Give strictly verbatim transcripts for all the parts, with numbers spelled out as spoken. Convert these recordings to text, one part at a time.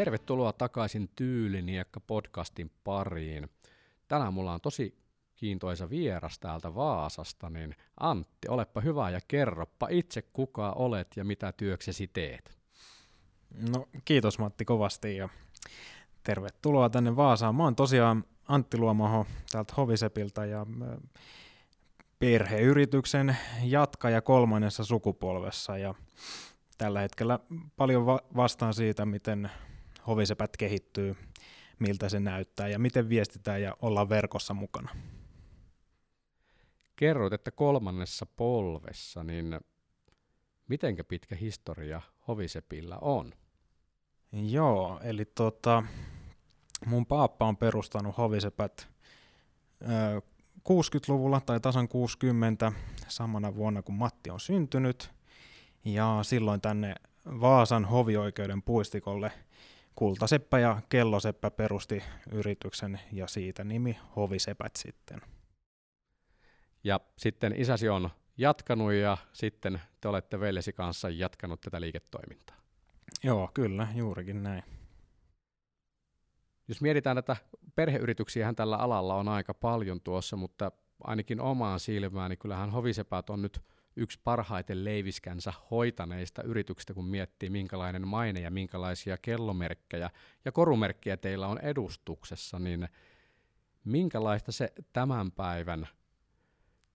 Tervetuloa takaisin Tyyliniekka-podcastin pariin. Tänään mulla on tosi kiintoisa vieras täältä Vaasasta, niin Antti, olepa hyvä ja kerroppa itse, kuka olet ja mitä työksesi teet. No kiitos Matti kovasti ja tervetuloa tänne Vaasaan. Mä oon tosiaan Antti Luomaho täältä Hovisepiltä ja perheyrityksen jatkaja kolmannessa sukupolvessa ja tällä hetkellä paljon va- vastaan siitä, miten Hovisepät kehittyy, miltä se näyttää ja miten viestitään ja ollaan verkossa mukana. Kerroit, että kolmannessa polvessa, niin mitenkä pitkä historia Hovisepillä on? Joo, eli tota, mun paappa on perustanut Hovisepät ö, kuusikymmentäluvulla tai tasan kuusikymmentä samana vuonna, kun Matti on syntynyt. Ja silloin tänne Vaasan hovioikeuden puistikolle Kultaseppä ja Kelloseppä perusti yrityksen ja siitä nimi Hovisepät sitten. Ja sitten isäsi on jatkanut ja sitten te olette veljesi kanssa jatkanut tätä liiketoimintaa. Joo, kyllä, juurikin näin. Jos mietitään tätä, perheyrityksiähän tällä alalla on aika paljon tuossa, mutta ainakin omaan silmään, niin kyllähän Hovisepät on nyt yksi parhaiten leiviskänsä hoitaneista yrityksistä, kun miettii minkälainen maine ja minkälaisia kellomerkkejä ja korumerkkejä teillä on edustuksessa, niin minkälaista se tämän päivän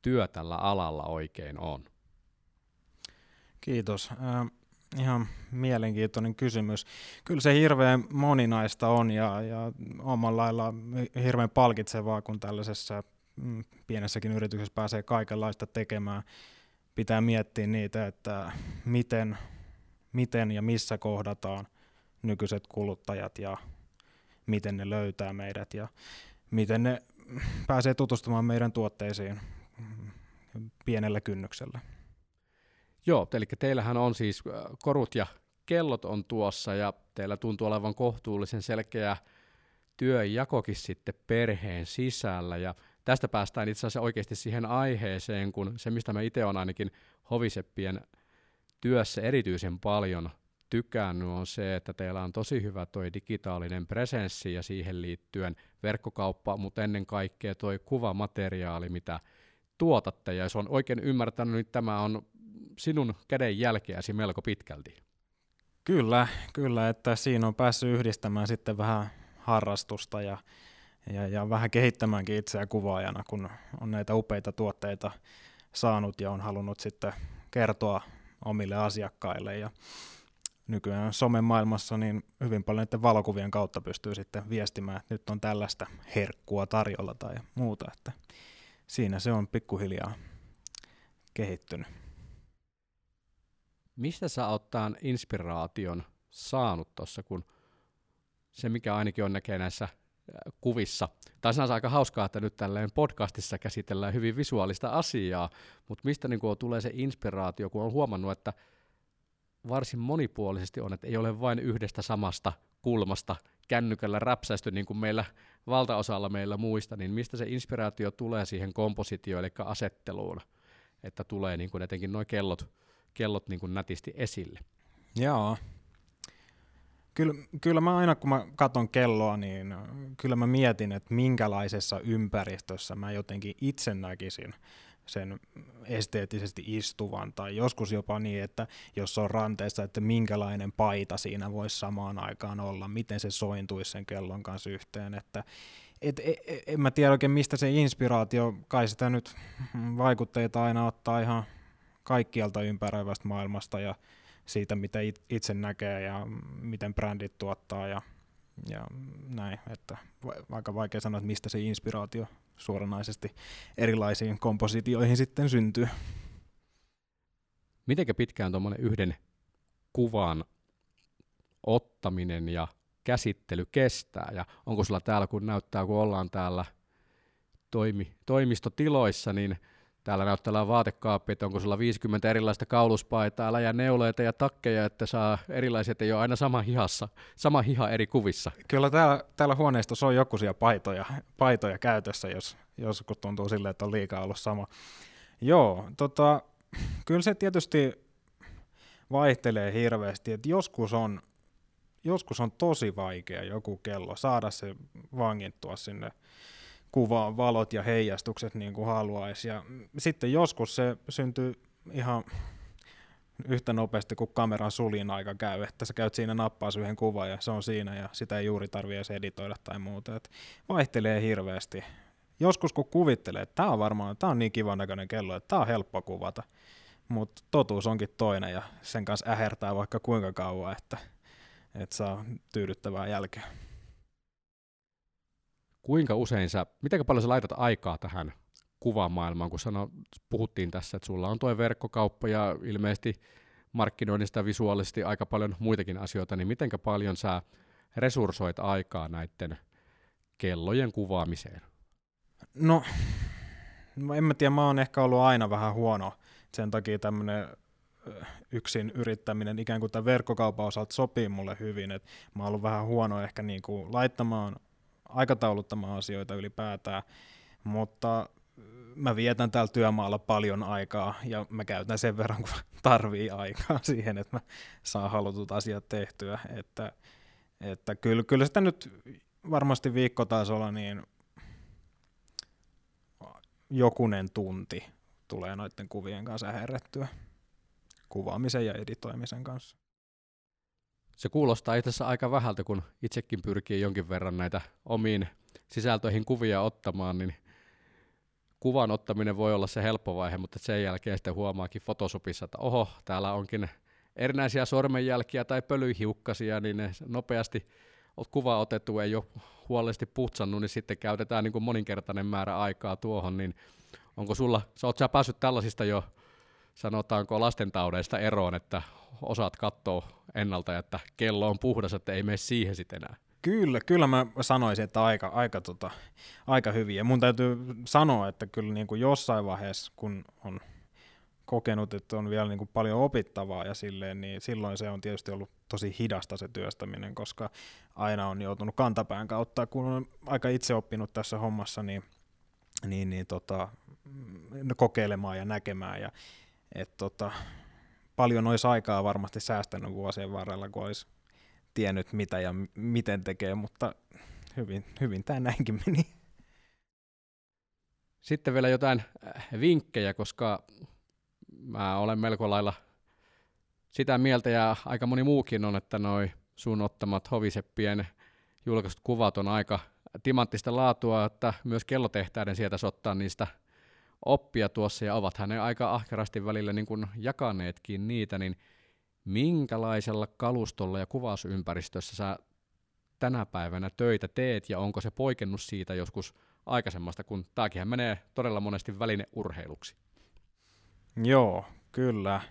työ tällä alalla oikein on? Kiitos. Äh, ihan mielenkiintoinen kysymys. Kyllä se hirveän moninaista on ja, ja omalla lailla hirveän palkitsevaa, kun tällaisessa mm, pienessäkin yrityksessä pääsee kaikenlaista tekemään. Pitää miettiä niitä, että miten, miten ja missä kohdataan nykyiset kuluttajat ja miten ne löytää meidät ja miten ne pääsee tutustumaan meidän tuotteisiin pienellä kynnyksellä. Joo, eli teillähän on siis korut ja kellot on tuossa ja teillä tuntuu olevan kohtuullisen selkeä työnjakokin sitten perheen sisällä ja tästä päästään itse asiassa oikeasti siihen aiheeseen, kun se, mistä mä itse olen ainakin Hoviseppien työssä erityisen paljon tykännyt, on se, että teillä on tosi hyvä toi digitaalinen presenssi ja siihen liittyen verkkokauppa, mutta ennen kaikkea toi kuvamateriaali, mitä tuotatte. Ja jos on oikein ymmärtänyt, niin tämä on sinun kädenjälkeäsi melko pitkälti. Kyllä, kyllä, että siinä on päässyt yhdistämään sitten vähän harrastusta ja Ja, ja vähän kehittämäänkin itseä kuvaajana, kun on näitä upeita tuotteita saanut ja on halunnut sitten kertoa omille asiakkaille. Ja nykyään somen maailmassa niin hyvin paljon näiden valokuvien kautta pystyy sitten viestimään, että nyt on tällaista herkkua tarjolla tai muuta. Että siinä se on pikkuhiljaa kehittynyt. Mistä sä oot tämän inspiraation saanut tuossa, kun se mikä ainakin on näkee näissä kuvissa. Tai sinänsä aika hauskaa, että nyt tälleen podcastissa käsitellään hyvin visuaalista asiaa, mutta mistä niin kun tulee se inspiraatio, kun on huomannut, että varsin monipuolisesti on, että ei ole vain yhdestä samasta kulmasta kännykällä räpsästy, niin kuin meillä valtaosalla meillä muista, niin mistä se inspiraatio tulee siihen kompositioon, eli asetteluun, että tulee niin kun etenkin nuo kellot, kellot niin kun nätisti esille. Joo. Kyllä, kyllä mä aina kun mä katson kelloa, niin kyllä mä mietin, että minkälaisessa ympäristössä mä jotenkin itse näkisin sen esteettisesti istuvan, tai joskus jopa niin, että jos on ranteessa, että minkälainen paita siinä voisi samaan aikaan olla, miten se sointuisi sen kellon kanssa yhteen, että et, et, et, en mä tiedä oikein mistä se inspiraatio, kai sitä nyt vaikutteita aina ottaa ihan kaikkialta ympäröivästä maailmasta ja siitä, mitä itse näkee ja miten brändit tuottaa ja, ja näin, että aika vaikea sanoa, että mistä se inspiraatio suoranaisesti erilaisiin kompositioihin sitten syntyy. Mitenkä pitkään tuommoinen yhden kuvan ottaminen ja käsittely kestää ja onko sulla täällä, kun näyttää, kun ollaan täällä toimi, toimistotiloissa, niin täällä näytellään vaatekaappi, että onko sulla viisikymmentä erilaista kauluspaitaa, läjä neuleita ja takkeja, että saa erilaiset, ei ole aina sama hihassa, sama hiha eri kuvissa. Kyllä täällä, täällä huoneistossa on jokuisia paitoja, paitoja käytössä, jos joskus tuntuu silleen, että on liikaa ollut sama. Joo, tota, kyllä se tietysti vaihtelee hirveästi, että joskus on joskus on tosi vaikea joku kello saada se vangittua sinne kuvaan, valot ja heijastukset niin kuin haluaisi. Ja sitten joskus se syntyy ihan yhtä nopeasti kuin kameran sulin aika käy, että sä käyt siinä nappaa yhden kuvan ja se on siinä ja sitä ei juuri tarvitse edes editoida tai muuta. Et vaihtelee hirveästi. Joskus kun kuvittelee, että tää on varmaan tää on niin kivan näköinen kello, että tää on helppo kuvata, mutta totuus onkin toinen ja sen kanssa ähertää vaikka kuinka kauan, että et saa tyydyttävää jälkeä. Kuinka usein sä, miten paljon sä laitat aikaa tähän kuvamaailmaan, kun sano, puhuttiin tässä, että sulla on tuo verkkokauppa ja ilmeisesti markkinoinnista visuaalisesti aika paljon muitakin asioita, niin miten paljon sä resurssoit aikaa näiden kellojen kuvaamiseen? No, en mä tiedä, mä oon ehkä ollut aina vähän huono, sen takia tämmönen yksin yrittäminen ikään kuin tämän verkkokaupan osalta sopii mulle hyvin, että mä oon ollut vähän huono ehkä niin kuin laittamaan, aikatauluttamaan asioita ylipäätään, mutta mä vietän täällä työmaalla paljon aikaa ja mä käytän sen verran, kun tarvii aikaa siihen, että mä saan halutut asiat tehtyä, että, että kyllä, kyllä sitä nyt varmasti viikkotasolla niin jokunen tunti tulee noiden kuvien kanssa herrettyä kuvaamisen ja editoimisen kanssa. Se kuulostaa itse asiassa aika vähältä, kun itsekin pyrkii jonkin verran näitä omiin sisältöihin kuvia ottamaan, niin kuvan ottaminen voi olla se helppo vaihe, mutta sen jälkeen sitten huomaakin Photoshopissa, että oho, täällä onkin erinäisiä sormenjälkiä tai pölyhiukkasia, niin ne nopeasti kuva otettu, ei ole huolellisesti putsannut, niin sitten käytetään niin kuin moninkertainen määrä aikaa tuohon, niin onko sulla, sä oot sä päässyt tällaisista jo, sanotaanko lastentaudeista eroon, että osaat katsoa ennalta, että kello on puhdas, että ei mene siihen sitten enää? Kyllä, kyllä mä sanoisin, että aika, aika, tota, aika hyvin. Ja mun täytyy sanoa, että kyllä niin kuin jossain vaiheessa, kun on kokenut, että on vielä niin kuin paljon opittavaa ja silleen, niin silloin se on tietysti ollut tosi hidasta se työstäminen, koska aina on joutunut kantapään kautta, kun on aika itse oppinut tässä hommassa, niin, niin, niin tota, kokeilemaan ja näkemään. Ja, et, tota, paljon olisi aikaa varmasti säästänyt vuosien varrella, kun olisi tiennyt mitä ja miten tekee, mutta hyvin, hyvin tämä näinkin meni. Sitten vielä jotain vinkkejä, koska mä olen melko lailla sitä mieltä ja aika moni muukin on, että noi sun ottamat Hoviseppien julkaisut kuvat on aika timanttista laatua, että myös kellotehtäiden sieltä ottaa niistä oppia tuossa ja ovathan ne aika ahkerasti välillä niin kuin jakaneetkin niitä, niin minkälaisella kalustolla ja kuvausympäristössä sä tänä päivänä töitä teet ja onko se poikennut siitä joskus aikaisemmasta, kun tääkin menee todella monesti välineurheiluksi? Joo, kyllä.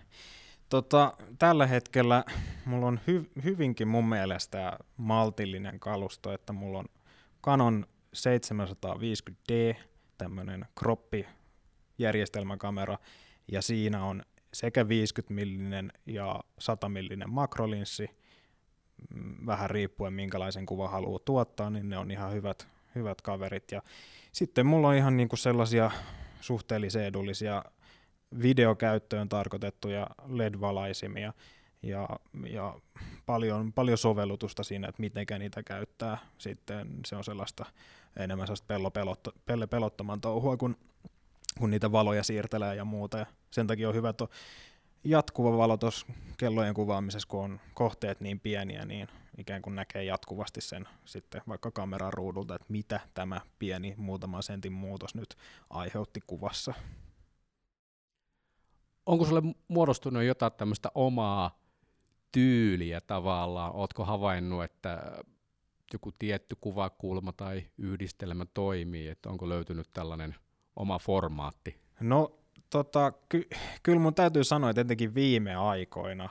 Tota, tällä hetkellä mulla on hy- hyvinkin mun mielestä maltillinen kalusto, että mulla on Canon seitsemänsataaviisikymmentä D, tämmönen kroppijärjestelmäkamera, ja siinä on sekä viisikymmentä millinen ja sata millinen makrolinssi, vähän riippuen minkälaisen kuvan haluaa tuottaa, niin ne on ihan hyvät, hyvät kaverit. Ja sitten mulla on ihan niinku sellaisia suhteellisen edullisia videokäyttöön tarkoitettuja L E D-valaisimia ja, ja paljon, paljon sovellutusta siinä, että miten niitä käyttää. Sitten se on sellaista enemmän sellaista pelle pelottoman touhua, kun, kun niitä valoja siirtelee ja muuta. Ja sen takia on hyvä tuo jatkuva valotus kellojen kuvaamisessa, kun on kohteet niin pieniä, niin ikään kuin näkee jatkuvasti sen sitten vaikka kameran ruudulta, että mitä tämä pieni muutaman sentin muutos nyt aiheutti kuvassa. Onko sulle muodostunut jotain tämmöistä omaa tyyliä tavallaan? Ootko havainnut, että joku tietty kuvakulma tai yhdistelmä toimii? Että onko löytynyt tällainen oma formaatti? No tota, ky- kyllä mun täytyy sanoa, että etenkin viime aikoina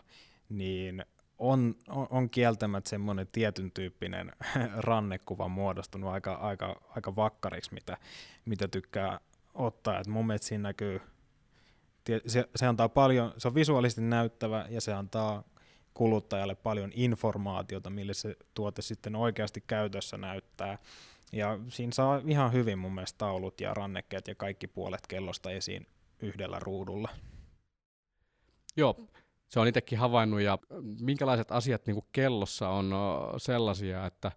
niin on, on, on kieltämättä semmoinen tietyn tyyppinen rannekuva muodostunut aika, aika, aika vakkariksi, mitä, mitä tykkää ottaa. Et mun mielestä siinä näkyy Se, se antaa paljon, se on visuaalisesti näyttävä ja se antaa kuluttajalle paljon informaatiota, mille se tuote sitten oikeasti käytössä näyttää. Ja siinä saa ihan hyvin mun mielestä taulut ja rannekkeet ja kaikki puolet kellosta esiin yhdellä ruudulla. Joo, Se on itsekin havainnut, ja minkälaiset asiat niin kuin kellossa on sellaisia, että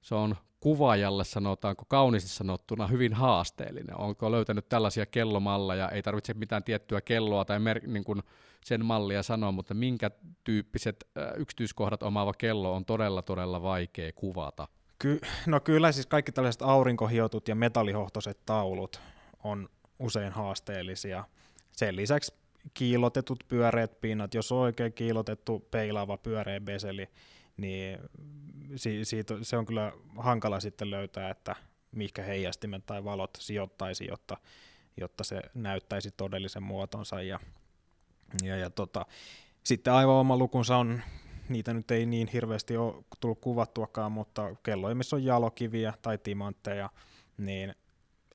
se on kuvaajalle, sanotaanko kauniisti sanottuna, hyvin haasteellinen. Onko löytänyt tällaisia kellomalleja, ei tarvitse mitään tiettyä kelloa tai mer- niin kuin sen mallia sanoa, mutta minkä tyyppiset yksityiskohdat omaava kello on todella todella vaikea kuvata? Ky- no kyllä siis kaikki tällaiset aurinkohiotut ja metallihohtoiset taulut on usein haasteellisia. Sen lisäksi kiilotetut pyöreät pinnat, jos on oikein kiilotettu peilaava pyöreä beseli, niin si- siitä, se on kyllä hankala sitten löytää, että mihinkä heijastimet tai valot sijoittaisi, jotta, jotta se näyttäisi todellisen muotonsa. Ja, ja, ja tota, sitten aivan oma lukunsa on, niitä nyt ei niin hirveästi ole tullut kuvattuakaan, mutta kelloja, missä on jalokiviä tai timantteja, niin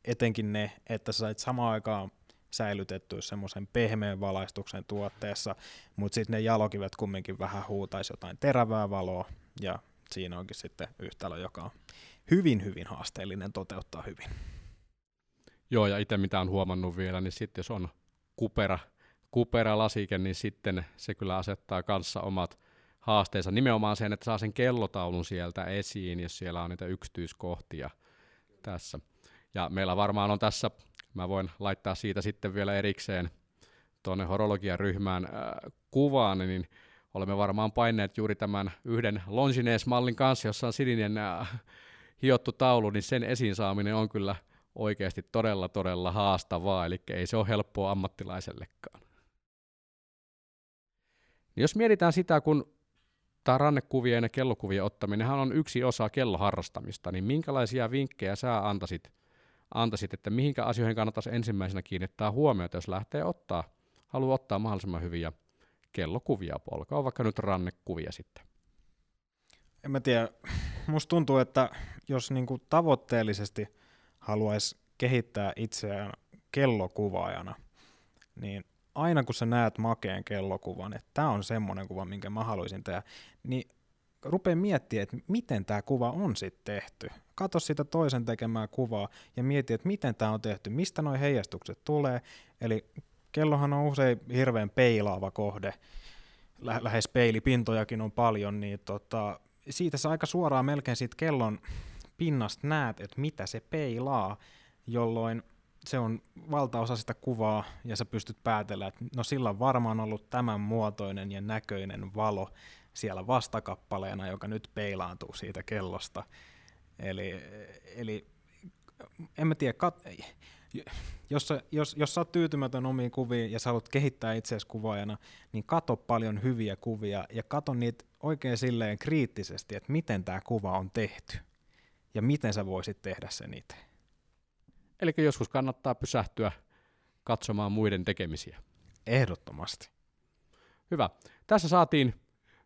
etenkin ne, että sä sait samaan aikaan säilytettyä semmoisen pehmeän valaistuksen tuotteessa, mutta sitten ne jalokivet kumminkin vähän huutaisi jotain terävää valoa, ja siinä onkin sitten yhtälö, joka on hyvin, hyvin haasteellinen toteuttaa hyvin. Joo, ja itse mitä on huomannut vielä, niin sitten jos on kupera, kupera lasike, niin sitten se kyllä asettaa kanssa omat haasteensa. Nimenomaan sen, että saa sen kellotaulun sieltä esiin, jos siellä on niitä yksityiskohtia tässä. Ja meillä varmaan on tässä, mä voin laittaa siitä sitten vielä erikseen tuonne horologiaryhmään äh, kuvaan, niin olemme varmaan paineet juuri tämän yhden Longines-mallin kanssa, jossa on sininen äh, hiottu taulu, niin sen esiin saaminen on kyllä oikeasti todella todella haastavaa, eli ei se ole helppoa ammattilaisellekaan. Jos mietitään sitä, kun tämä rannekuvien ja kellokuvien ottaminenhan on yksi osa kelloharrastamista, niin minkälaisia vinkkejä sä antaisit, antaisit että mihinkä asioihin kannattaisi ensimmäisenä kiinnittää huomiota, jos lähtee ottaa, haluaa ottaa mahdollisimman hyviä kellokuvia, olkaa vaikka nyt rannekuvia sitten? En mä tiedä, musta tuntuu, että jos niinku tavoitteellisesti haluaisi kehittää itseään kellokuvaajana, niin aina kun sä näet makeen kellokuvan, että tää on semmoinen kuva, minkä mä haluaisin tehdä, niin rupee miettimään, että miten tää kuva on sitten tehty. Kato sitä toisen tekemää kuvaa ja mieti, että miten tää on tehty, mistä noi heijastukset tulee. Eli kellohan on usein hirveän peilaava kohde, Lä- lähes peilipintojakin on paljon, niin tota, siitä sä aika suoraan melkein siitä kellon pinnasta näet, että mitä se peilaa, jolloin se on valtaosa sitä kuvaa, ja sä pystyt päätellä, että no sillä on varmaan ollut tämän muotoinen ja näköinen valo siellä vastakappaleena, joka nyt peilaantuu siitä kellosta. Eli, eli en mä tiedä, kat- jos, sä, jos, jos sä oot tyytymätön omiin kuviin ja sä haluat kehittää itseäsi kuvaajana, niin kato paljon hyviä kuvia ja kato niitä oikein silleen kriittisesti, että miten tää kuva on tehty ja miten sä voisit tehdä sen itse. Eli joskus kannattaa pysähtyä katsomaan muiden tekemisiä. Ehdottomasti. Hyvä. Tässä saatiin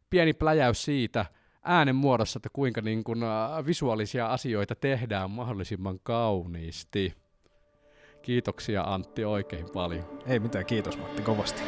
pieni pläjäys siitä äänen muodossa, että kuinka niin kuin visuaalisia asioita tehdään mahdollisimman kauniisti. Kiitoksia Antti oikein paljon. Ei mitään, kiitos Matti kovasti.